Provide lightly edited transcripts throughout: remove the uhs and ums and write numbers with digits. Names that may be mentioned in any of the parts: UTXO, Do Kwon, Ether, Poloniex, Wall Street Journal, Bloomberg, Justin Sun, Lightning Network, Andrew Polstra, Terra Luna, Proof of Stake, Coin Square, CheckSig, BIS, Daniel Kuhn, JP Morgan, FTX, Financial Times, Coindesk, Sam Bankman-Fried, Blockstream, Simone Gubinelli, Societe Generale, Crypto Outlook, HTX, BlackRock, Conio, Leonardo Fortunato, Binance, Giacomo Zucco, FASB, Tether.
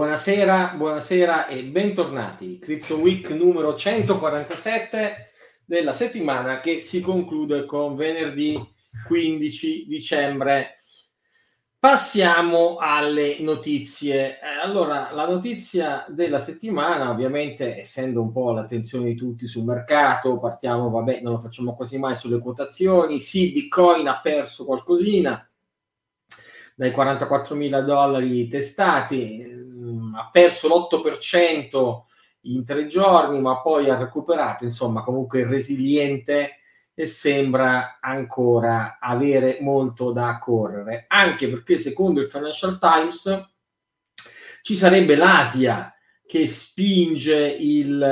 Buonasera, buonasera e bentornati. Crypto Week numero 147 della settimana che si conclude con venerdì 15 dicembre. Passiamo alle notizie. Allora, la notizia della settimana, ovviamente, essendo un po' l'attenzione di tutti sul mercato, partiamo, vabbè, non lo facciamo quasi mai sulle quotazioni. Sì, Bitcoin ha perso qualcosina, dai $44.000 testati, ha perso l'8% in 3 giorni, ma poi ha recuperato, insomma, comunque resiliente, e sembra ancora avere molto da correre, anche perché secondo il Financial Times ci sarebbe l'Asia che spinge il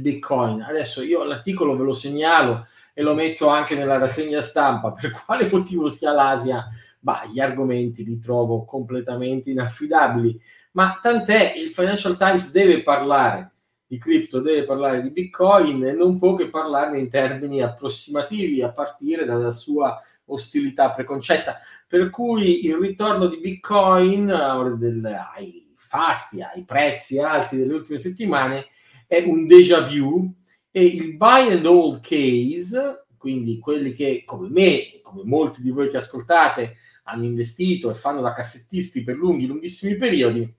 Bitcoin. Adesso io l'articolo ve lo segnalo e lo metto anche nella rassegna stampa, per quale motivo sia l'Asia, bah, gli argomenti li trovo completamente inaffidabili, ma tant'è, il Financial Times deve parlare di cripto, deve parlare di Bitcoin e non può che parlarne in termini approssimativi, a partire dalla sua ostilità preconcetta, per cui il ritorno di Bitcoin ai fasti, ai prezzi alti delle ultime settimane è un déjà vu, e il buy and hold case, quindi quelli che come me, come molti di voi che ascoltate, hanno investito e fanno da cassettisti per lunghi, lunghissimi periodi,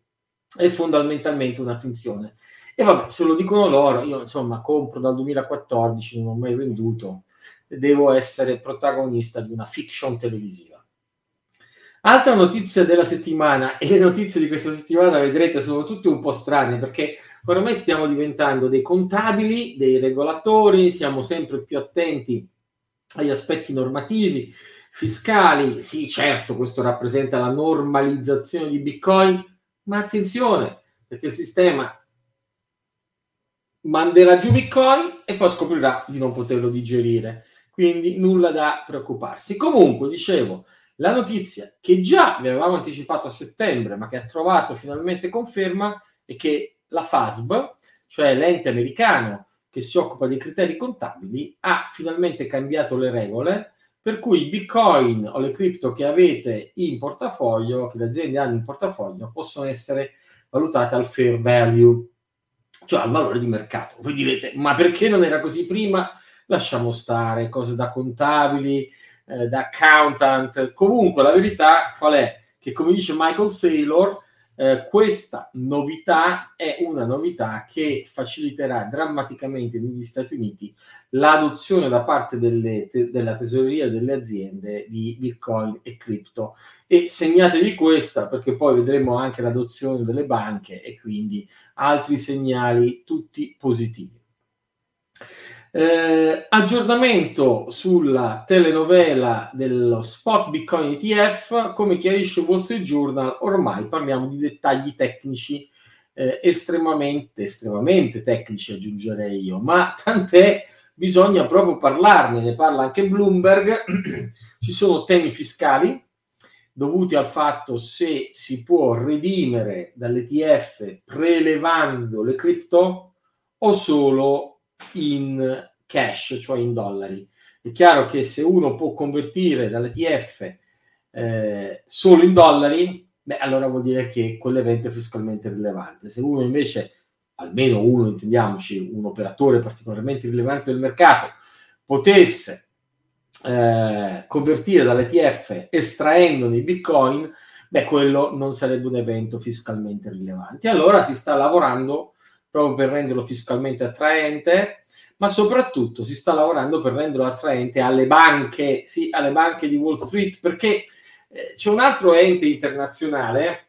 è fondamentalmente una finzione. E vabbè, se lo dicono loro, io insomma compro dal 2014, non ho mai venduto, devo essere protagonista di una fiction televisiva. Altra notizia della settimana, e le notizie di questa settimana vedrete sono tutte un po' strane, perché ormai stiamo diventando dei contabili, dei regolatori, siamo sempre più attenti agli aspetti normativi, fiscali. Sì, certo, questo rappresenta la normalizzazione di Bitcoin, ma attenzione, perché il sistema manderà giù Bitcoin e poi scoprirà di non poterlo digerire, quindi nulla da preoccuparsi. Comunque, dicevo, la notizia che già vi avevamo anticipato a settembre, ma che ha trovato finalmente conferma, è che la FASB, cioè l'ente americano che si occupa dei criteri contabili, ha finalmente cambiato le regole, per cui i Bitcoin o le cripto che avete in portafoglio, che le aziende hanno in portafoglio, possono essere valutate al fair value, cioè al valore di mercato. Voi direte, ma perché non era così prima? Lasciamo stare, cose da contabili, da accountant. Comunque la verità qual è? Che, come dice Michael Saylor, questa novità è una novità che faciliterà drammaticamente negli Stati Uniti l'adozione da parte della tesoreria delle aziende di Bitcoin e cripto. E segnatevi questa, perché poi vedremo anche l'adozione delle banche, e quindi altri segnali tutti positivi. Aggiornamento sulla telenovela dello spot Bitcoin ETF. Come chiarisce Wall Street Journal, ormai parliamo di dettagli tecnici, estremamente tecnici aggiungerei io, ma tant'è, bisogna proprio parlarne, ne parla anche Bloomberg. Ci sono temi fiscali dovuti al fatto se si può redimere dall'ETF prelevando le cripto o solo in cash, cioè in dollari. È chiaro che se uno può convertire dall'ETF solo in dollari, beh, allora vuol dire che quell'evento è fiscalmente rilevante. Se uno invece, almeno uno, intendiamoci, un operatore particolarmente rilevante del mercato, potesse convertire dall'ETF estraendone i Bitcoin, beh, quello non sarebbe un evento fiscalmente rilevante. Allora si sta lavorando proprio per renderlo fiscalmente attraente, ma soprattutto si sta lavorando per renderlo attraente alle banche, sì, alle banche di Wall Street, perché c'è un altro ente internazionale,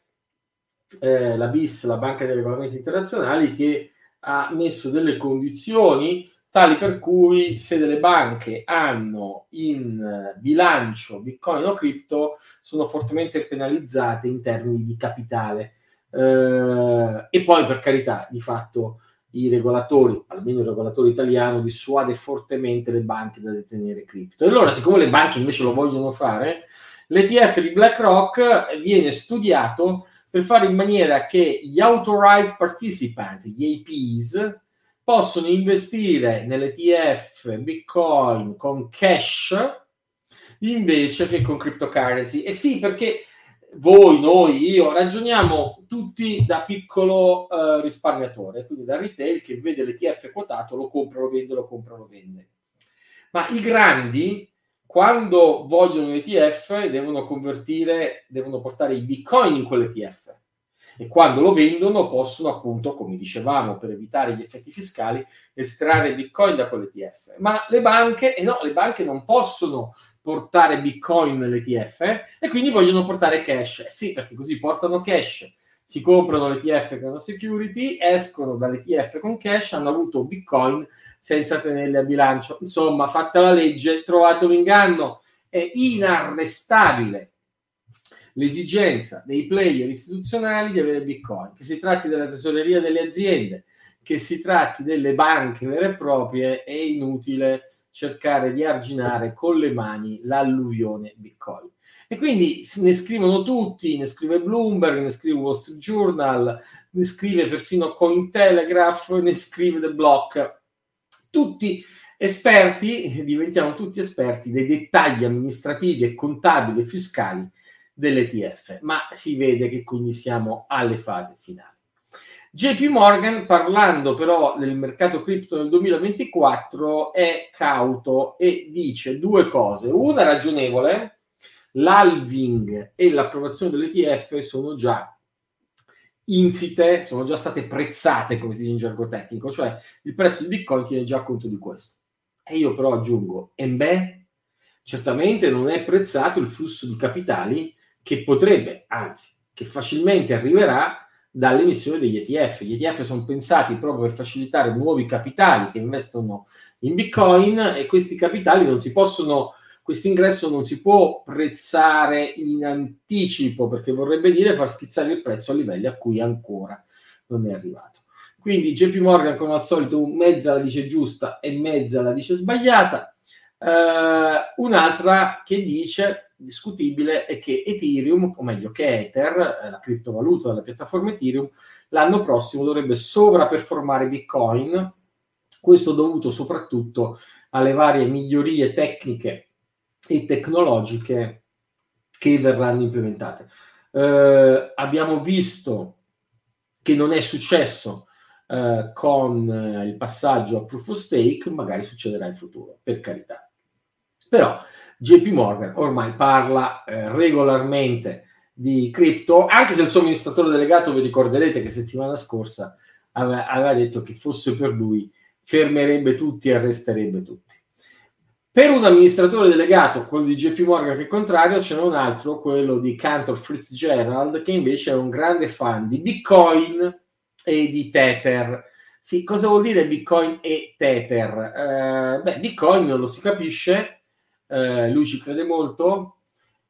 la BIS, la Banca dei Regolamenti Internazionali, che ha messo delle condizioni tali per cui se delle banche hanno in bilancio Bitcoin o cripto sono fortemente penalizzate in termini di capitale. E poi, per carità, di fatto i regolatori, almeno il regolatore italiano, dissuade fortemente le banche da detenere cripto. E allora, siccome le banche invece lo vogliono fare, l'ETF di BlackRock viene studiato per fare in maniera che gli authorized participants, gli APs, possono investire nell'ETF Bitcoin con cash invece che con cryptocurrency. E sì, perché voi, noi, io, ragioniamo tutti da piccolo risparmiatore, quindi da retail che vede l'ETF quotato, lo compra, lo vende, lo compra, lo vende. Ma i grandi, quando vogliono un ETF, devono convertire, devono portare i bitcoin in quell'ETF. E quando lo vendono possono, appunto, come dicevamo, per evitare gli effetti fiscali, estrarre bitcoin da quell'ETF. Ma le banche, le banche non possono portare bitcoin nell'ETF e quindi vogliono portare cash. Sì, perché così portano cash, si comprano l'ETF con la security, escono dall'ETF con cash, hanno avuto bitcoin senza tenerli a bilancio. Insomma, fatta la legge, trovato l'inganno, è inarrestabile l'esigenza dei player istituzionali di avere bitcoin, che si tratti della tesoreria delle aziende, che si tratti delle banche vere e proprie. È inutile cercare di arginare con le mani l'alluvione bitcoin. E quindi ne scrivono tutti, ne scrive Bloomberg, ne scrive Wall Street Journal, ne scrive persino Cointelegraph, ne scrive The Block. Tutti esperti, diventiamo tutti esperti dei dettagli amministrativi e contabili e fiscali dell'ETF, ma si vede che quindi siamo alle fasi finali. JP Morgan, parlando però del mercato cripto nel 2024, è cauto e dice due cose. Una ragionevole, l'halving e l'approvazione dell'ETF sono già insite, sono già state prezzate, come si dice in gergo tecnico, cioè il prezzo di Bitcoin tiene già conto di questo. E io però aggiungo, certamente non è prezzato il flusso di capitali che potrebbe, anzi, che facilmente arriverà dall'emissione degli ETF. Gli ETF sono pensati proprio per facilitare nuovi capitali che investono in Bitcoin e questi capitali non si possono, questo ingresso non si può prezzare in anticipo, perché vorrebbe dire far schizzare il prezzo a livelli a cui ancora non è arrivato. Quindi JP Morgan, come al solito, mezza la dice giusta e mezza la dice sbagliata. Un'altra che dice discutibile è che Ethereum, o meglio che Ether, la criptovaluta della piattaforma Ethereum, l'anno prossimo dovrebbe sovraperformare Bitcoin, questo dovuto soprattutto alle varie migliorie tecniche e tecnologiche che verranno implementate. Abbiamo visto che non è successo con il passaggio a Proof of Stake, magari succederà in futuro, per carità. Però JP Morgan ormai parla regolarmente di cripto, anche se il suo amministratore delegato, vi ricorderete che settimana scorsa aveva detto che fosse per lui fermerebbe tutti e arresterebbe tutti. Per un amministratore delegato, quello di JP Morgan, che è contrario, c'è un altro, quello di Cantor Fitzgerald, che invece è un grande fan di Bitcoin e di Tether. Sì, cosa vuol dire Bitcoin e Tether? Bitcoin non lo si capisce. Lui ci crede molto,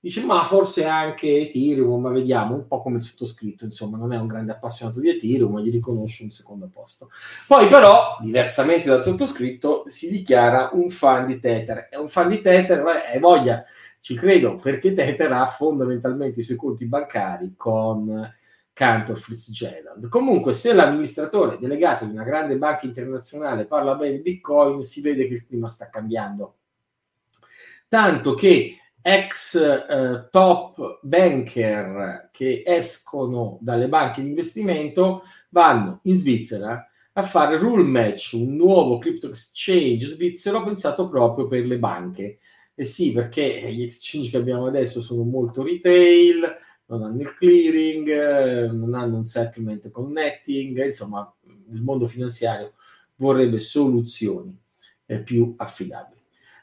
dice ma forse anche Ethereum, ma vediamo, un po' come il sottoscritto, insomma non è un grande appassionato di Ethereum, ma gli riconosce un secondo posto. Poi però, diversamente dal sottoscritto, si dichiara un fan di Tether. È un fan di Tether, voglia, ci credo, perché Tether ha fondamentalmente i suoi conti bancari con Cantor Fitzgerald. Comunque, se l'amministratore delegato di una grande banca internazionale parla bene di Bitcoin, si vede che il clima sta cambiando. Tanto che ex top banker che escono dalle banche di investimento vanno in Svizzera a fare Rule Match, un nuovo crypto exchange svizzero pensato proprio per le banche. E sì, perché gli exchange che abbiamo adesso sono molto retail, non hanno il clearing, non hanno un settlement con netting, insomma il mondo finanziario vorrebbe soluzioni più affidabili.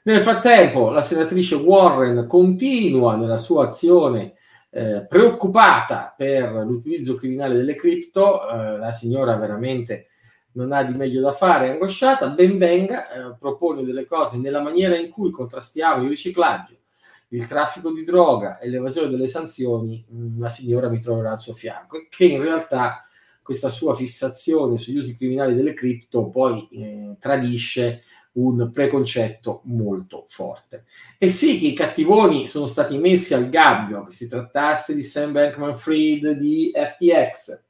Nel frattempo la senatrice Warren continua nella sua azione preoccupata per l'utilizzo criminale delle cripto, la signora veramente non ha di meglio da fare, è angosciata, ben venga, propone delle cose nella maniera in cui contrastiamo il riciclaggio, il traffico di droga e l'evasione delle sanzioni, la signora mi troverà al suo fianco, e che in realtà questa sua fissazione sugli usi criminali delle cripto poi tradisce un preconcetto molto forte. E sì che i cattivoni sono stati messi al gabbio, che si trattasse di Sam Bankman-Fried, di FTX,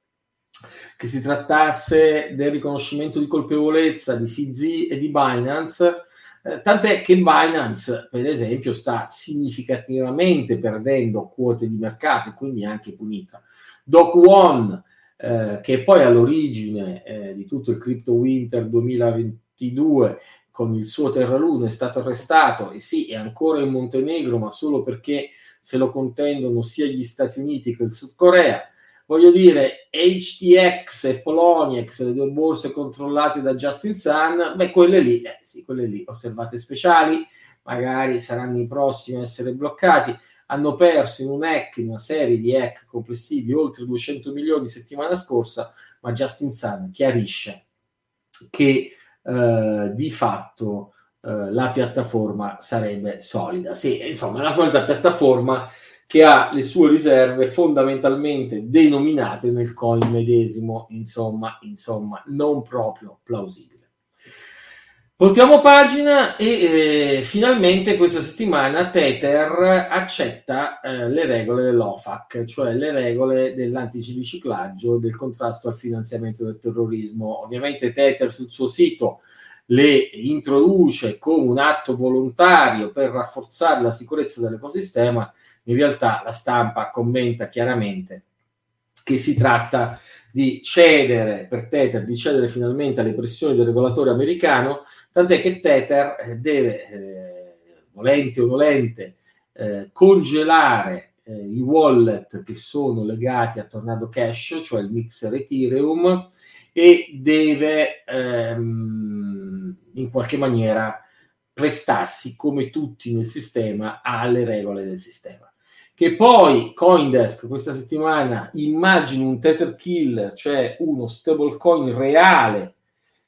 che si trattasse del riconoscimento di colpevolezza di CZ e di Binance, Tant'è che Binance, per esempio, sta significativamente perdendo quote di mercato e quindi anche punita. Do Kwon, che è poi all'origine di tutto il Crypto Winter 2022 con il suo Terra Luna, è stato arrestato e sì, è ancora in Montenegro, ma solo perché se lo contendono sia gli Stati Uniti che il Sud Corea. Voglio dire, HTX e Poloniex, le due borse controllate da Justin Sun, beh, quelle lì, sì, quelle lì, osservate speciali, magari saranno i prossimi a essere bloccati, hanno perso in un hack, in una serie di hack complessivi, oltre 200 milioni settimana scorsa, ma Justin Sun chiarisce che di fatto la piattaforma sarebbe solida. Sì, insomma, una solida piattaforma che ha le sue riserve fondamentalmente denominate nel coin medesimo, insomma, non proprio plausibile. Voltiamo pagina e finalmente questa settimana Tether accetta le regole dell'OFAC, cioè le regole dell'antiriciclaggio e del contrasto al finanziamento del terrorismo. Ovviamente Tether sul suo sito le introduce come un atto volontario per rafforzare la sicurezza dell'ecosistema. In realtà la stampa commenta chiaramente che si tratta di cedere, per Tether, di cedere finalmente alle pressioni del regolatore americano, tant'è che Tether deve, volente o nolente, congelare i wallet che sono legati a Tornado Cash, cioè il mixer Ethereum, e deve in qualche maniera prestarsi, come tutti nel sistema, alle regole del sistema. Che poi Coindesk questa settimana immagini un tether killer, cioè uno stablecoin reale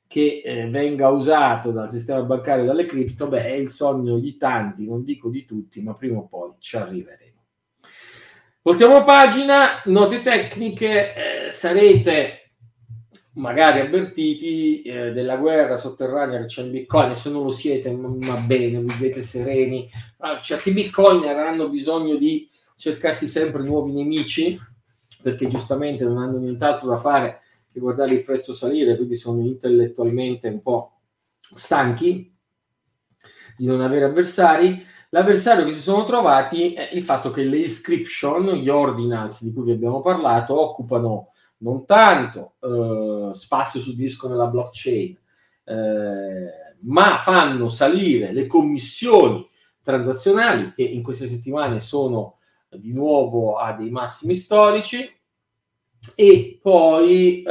che venga usato dal sistema bancario e dalle cripto, beh, è il sogno di tanti, non dico di tutti, ma prima o poi ci arriveremo. Voltiamo pagina, note tecniche, sarete magari avvertiti della guerra sotterranea che c'è in Bitcoin. Se non lo siete, va bene, vivete sereni. Allora, certi Bitcoin avranno bisogno di cercarsi sempre nuovi nemici, perché giustamente non hanno nient'altro da fare che guardare il prezzo salire, quindi sono intellettualmente un po' stanchi di non avere avversari. L'avversario che si sono trovati è il fatto che le inscription, gli ordinance di cui vi abbiamo parlato, occupano non tanto spazio su disco nella blockchain, ma fanno salire le commissioni transazionali, che in queste settimane sono di nuovo a dei massimi storici, e poi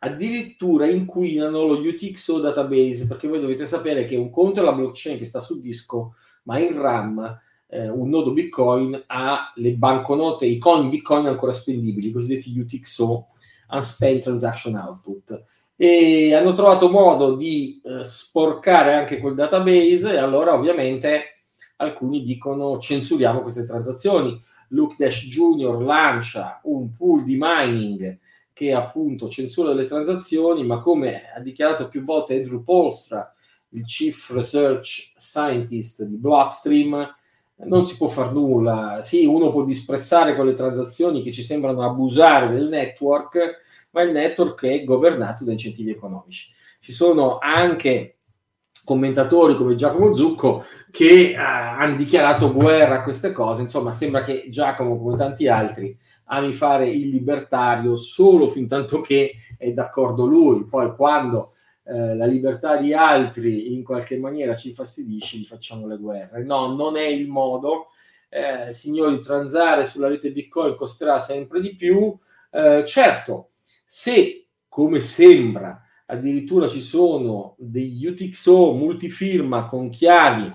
addirittura inquinano lo UTXO database, perché voi dovete sapere che un conto è la blockchain che sta su disco, ma in RAM un nodo Bitcoin ha le banconote, i coin Bitcoin ancora spendibili, i cosiddetti UTXO, Unspent Transaction Output, e hanno trovato modo di sporcare anche quel database, e allora ovviamente alcuni dicono censuriamo queste transazioni. Luke Dash Jr. lancia un pool di mining che appunto censura le transazioni, ma come ha dichiarato più volte Andrew Polstra, il Chief Research Scientist di Blockstream, non si può far nulla. Sì, uno può disprezzare quelle transazioni che ci sembrano abusare del network, ma il network è governato da incentivi economici. Ci sono anche commentatori come Giacomo Zucco che hanno dichiarato guerra a queste cose. Insomma, sembra che Giacomo, come tanti altri, ami fare il libertario solo fin tanto che è d'accordo lui. Poi quando la libertà di altri in qualche maniera ci fastidisce, gli facciamo le guerre. No, non è il modo. Signori, transare sulla rete Bitcoin costerà sempre di più. Certo, se, come sembra, addirittura ci sono degli UTXO multifirma con chiavi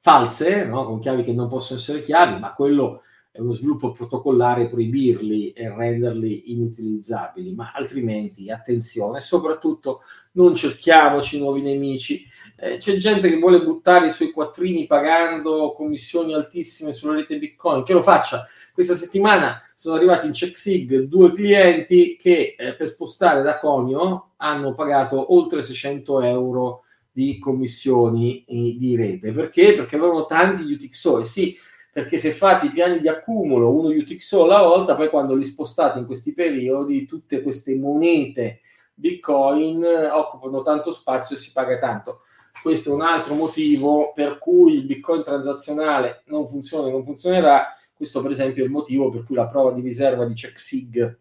false, no? Con chiavi che non possono essere chiavi, ma quello è uno sviluppo protocollare, proibirli e renderli inutilizzabili, ma altrimenti attenzione, soprattutto non cerchiamoci nuovi nemici. C'è gente che vuole buttare i suoi quattrini pagando commissioni altissime sulla rete Bitcoin, che lo faccia. Questa settimana sono arrivati in CheckSig due clienti che per spostare da Conio hanno pagato oltre 600 euro di commissioni di rete. Perché? Perché avevano tanti UTXO, e sì, perché se fate i piani di accumulo, uno UTXO alla volta, poi quando li spostate in questi periodi, tutte queste monete Bitcoin occupano tanto spazio e si paga tanto. Questo è un altro motivo per cui il Bitcoin transazionale non funziona e non funzionerà. Questo per esempio è il motivo per cui la prova di riserva di CheckSig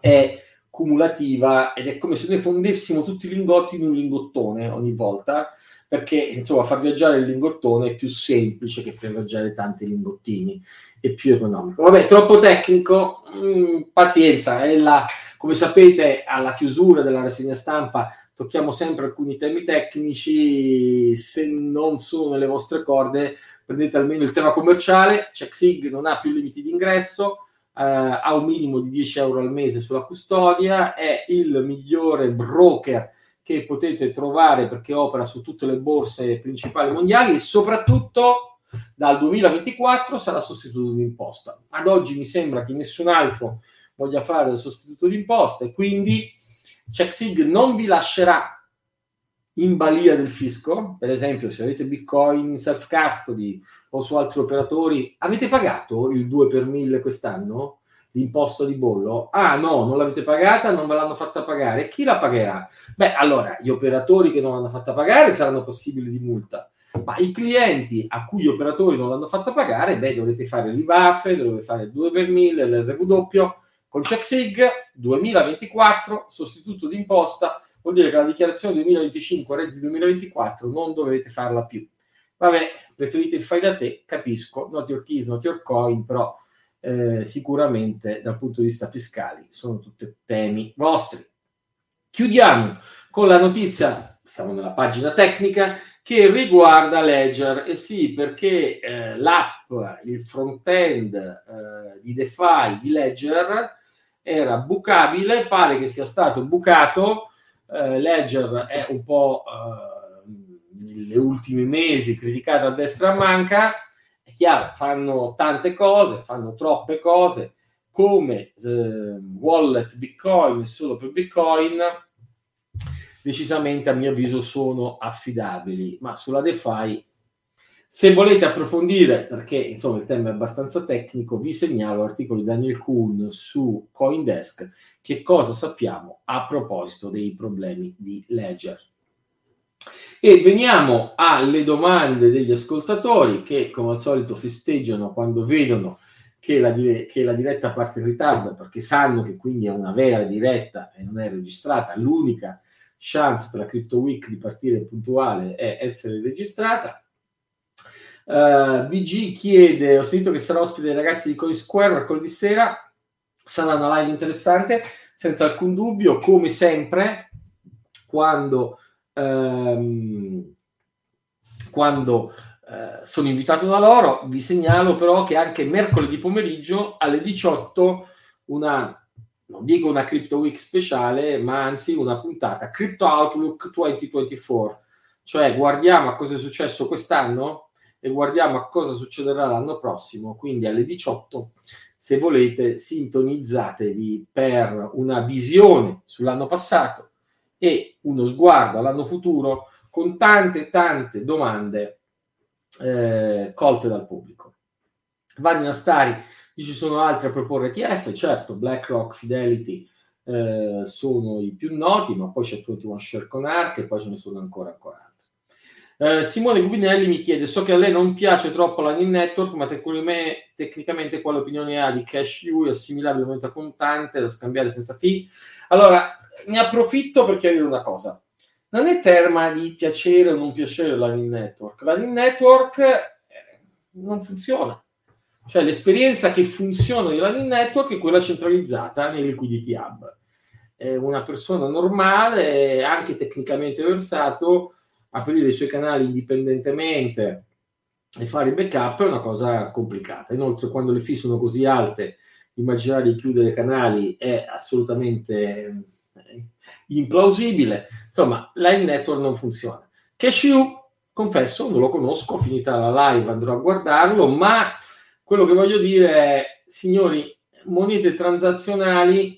è cumulativa ed è come se noi fondessimo tutti i lingotti in un lingottone ogni volta, perché insomma far viaggiare il lingottone è più semplice che far viaggiare tanti lingottini, è più economico. Vabbè, troppo tecnico, pazienza, è la... Come sapete, alla chiusura della rassegna stampa tocchiamo sempre alcuni temi tecnici. Se non sono nelle vostre corde, prendete almeno il tema commerciale. CheckSig non ha più limiti di ingresso, ha un minimo di €10 al mese sulla custodia, è il migliore broker che potete trovare perché opera su tutte le borse principali mondiali e soprattutto dal 2024 sarà sostituto d'imposta. Ad oggi mi sembra che nessun altro voglia fare il sostituto d'imposta e quindi CheckSig non vi lascerà in balia del fisco. Per esempio, se avete Bitcoin in self custody o su altri operatori, avete pagato il 2/1000 quest'anno, l'imposta di bollo? Ah no, non l'avete pagata, non ve l'hanno fatta pagare. Chi la pagherà? Beh, allora gli operatori che non l'hanno fatta pagare saranno passibili di multa, ma i clienti a cui gli operatori non l'hanno fatta pagare, beh, dovete fare l'IVAFE, dovete fare il 2/1000, l'RW. Con CheckSig 2024, sostituto d'imposta, vuol dire che la dichiarazione 2025 reddito 2024 non dovete farla più. Vabbè, preferite il fai da te, capisco, not your keys, not your coin, però sicuramente dal punto di vista fiscale sono tutti temi vostri. Chiudiamo con la notizia, siamo nella pagina tecnica, che riguarda Ledger. E sì, perché l'app, il front-end di DeFi di Ledger era bucabile, pare che sia stato bucato. Ledger è un po' negli ultimi mesi criticata a destra e a manca. È chiaro, fanno tante cose, fanno troppe cose, come wallet Bitcoin solo per Bitcoin, decisamente a mio avviso sono affidabili. Ma sulla DeFi, se volete approfondire, perché insomma il tema è abbastanza tecnico, vi segnalo l'articolo di Daniel Kuhn su Coindesk, che cosa sappiamo a proposito dei problemi di Ledger. E veniamo alle domande degli ascoltatori, che come al solito festeggiano quando vedono che la diretta parte in ritardo, perché sanno che quindi è una vera diretta e non è registrata. L'unica chance per la Crypto Week di partire puntuale è essere registrata. BG chiede: ho sentito che sarà ospite dei ragazzi di Coin Square mercoledì sera, sarà una live interessante senza alcun dubbio, come sempre quando sono invitato da loro. Vi segnalo però che anche mercoledì pomeriggio alle 18 non dico una Crypto Week speciale, ma anzi una puntata Crypto Outlook 2024, cioè guardiamo a cosa è successo quest'anno e guardiamo a cosa succederà l'anno prossimo. Quindi alle 18, se volete, sintonizzatevi per una visione sull'anno passato e uno sguardo all'anno futuro con tante domande colte dal pubblico. Vanni Astari, ci sono altri a proporre ETF? Certo, BlackRock, Fidelity sono i più noti, ma poi c'è 21 Share con ARK e poi ce ne sono ancora altri. Simone Gubinelli mi chiede: so che a lei non piace troppo la Lightning Network, ma tecnicamente quale opinione ha di Cash U, assimilabile moneta contante da scambiare senza fee? Allora, ne approfitto per chiarire una cosa. Non è tema di piacere o non piacere la Lightning Network. La Lightning Network non funziona. Cioè l'esperienza che funziona di Lightning Network è quella centralizzata nei liquidity hub. Una persona normale, anche tecnicamente versato, aprire i suoi canali indipendentemente e fare il backup è una cosa complicata. Inoltre, quando le fee sono così alte, immaginare di chiudere canali è assolutamente implausibile. Insomma, Lightning Network non funziona. CashU, confesso, non lo conosco, finita la live andrò a guardarlo, ma quello che voglio dire è, signori, monete transazionali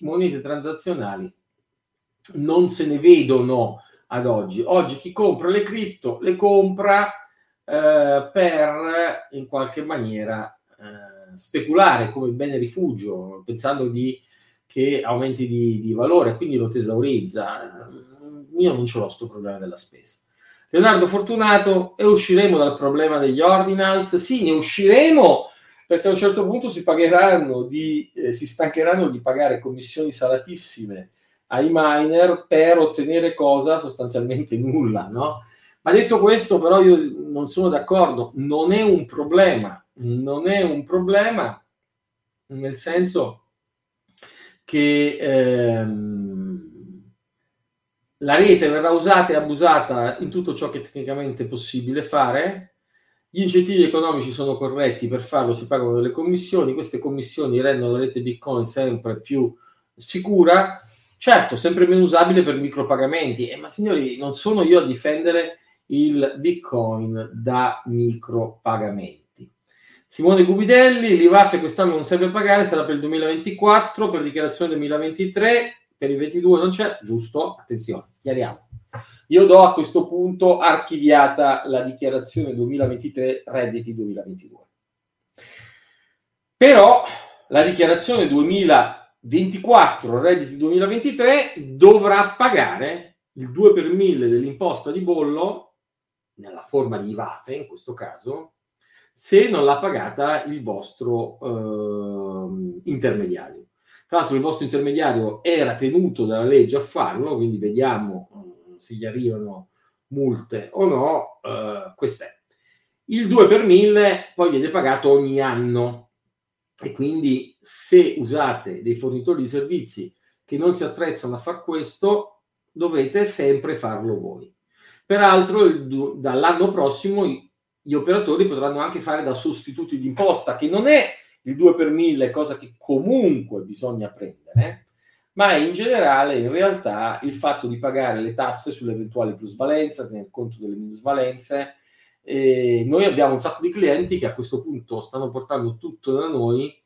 non se ne vedono ad oggi. Chi compra le cripto le compra per in qualche maniera speculare come bene rifugio, pensando di che aumenti di valore, quindi lo tesaurizza. Io non ce l'ho sto problema della spesa. Leonardo Fortunato, e usciremo dal problema degli ordinals? Sì, ne usciremo, perché a un certo punto si stancheranno di pagare commissioni salatissime ai miner per ottenere cosa? Sostanzialmente nulla, no? Ma detto questo, però io non sono d'accordo, non è un problema, nel senso che la rete verrà usata e abusata in tutto ciò che è tecnicamente possibile fare. Gli incentivi economici sono corretti, per farlo si pagano delle commissioni, queste commissioni rendono la rete Bitcoin sempre più sicura, certo, sempre meno usabile per micropagamenti. Ma signori, non sono io a difendere il Bitcoin da micropagamenti. Simone Gubinelli, l'IVAF quest'anno non serve a pagare, sarà per il 2024, per dichiarazione 2023, per il 22 non c'è, giusto? Attenzione, chiariamo. Io do a questo punto archiviata la dichiarazione 2023, redditi 2022. Però la dichiarazione 2024, redditi 2023, dovrà pagare il 2/1000 dell'imposta di bollo, nella forma di IVAF in questo caso, se non l'ha pagata il vostro intermediario. Tra l'altro il vostro intermediario era tenuto dalla legge a farlo, quindi vediamo se gli arrivano multe o no. Questa è il 2/1000, poi viene pagato ogni anno, e quindi se usate dei fornitori di servizi che non si attrezzano a far questo, dovrete sempre farlo voi. Peraltro dall'anno prossimo gli operatori potranno anche fare da sostituti di imposta, che non è il 2/1000, cosa che comunque bisogna prendere, ma in generale, in realtà, il fatto di pagare le tasse sull'eventuale plusvalenza, tenere conto delle minusvalenze. Noi abbiamo un sacco di clienti che a questo punto stanno portando tutto da noi,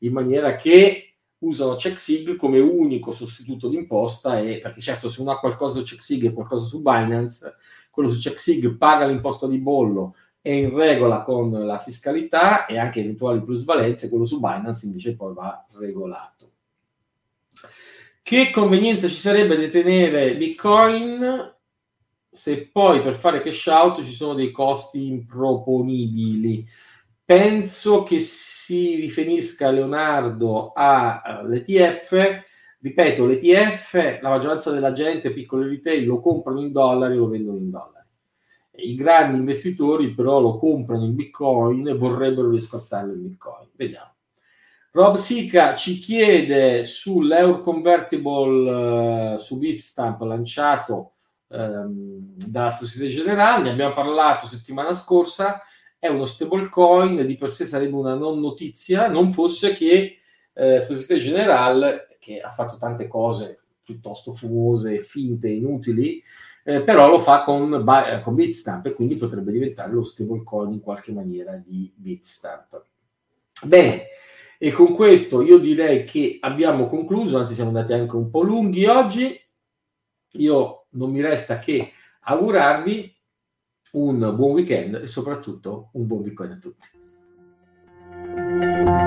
in maniera che usano CheckSig come unico sostituto d'imposta, perché certo, se uno ha qualcosa su CheckSig e qualcosa su Binance, quello su CheckSig paga l'imposta di bollo, è in regola con la fiscalità e anche eventuali plusvalenze, quello su Binance invece poi va regolato. Che convenienza ci sarebbe di tenere Bitcoin se poi per fare cash out ci sono dei costi improponibili? Penso che si riferisca Leonardo all'ETF. Ripeto, l'ETF, la maggioranza della gente, piccoli retail, lo comprano in dollari e lo vendono in dollari. I grandi investitori però lo comprano in Bitcoin e vorrebbero riscattarlo in Bitcoin. Vediamo. Rob Sica ci chiede sull'Euro Convertible su Bitstamp lanciato dalla Societe Generale. Ne abbiamo parlato settimana scorsa. È uno stablecoin, di per sé sarebbe una non notizia, non fosse che Societe Generale, che ha fatto tante cose piuttosto fumose, finte, inutili, però lo fa con Bitstamp, e quindi potrebbe diventare lo stablecoin in qualche maniera di Bitstamp. Bene, e con questo io direi che abbiamo concluso, anzi siamo andati anche un po' lunghi oggi. Io non mi resta che augurarvi un buon weekend e soprattutto un buon Bitcoin a tutti.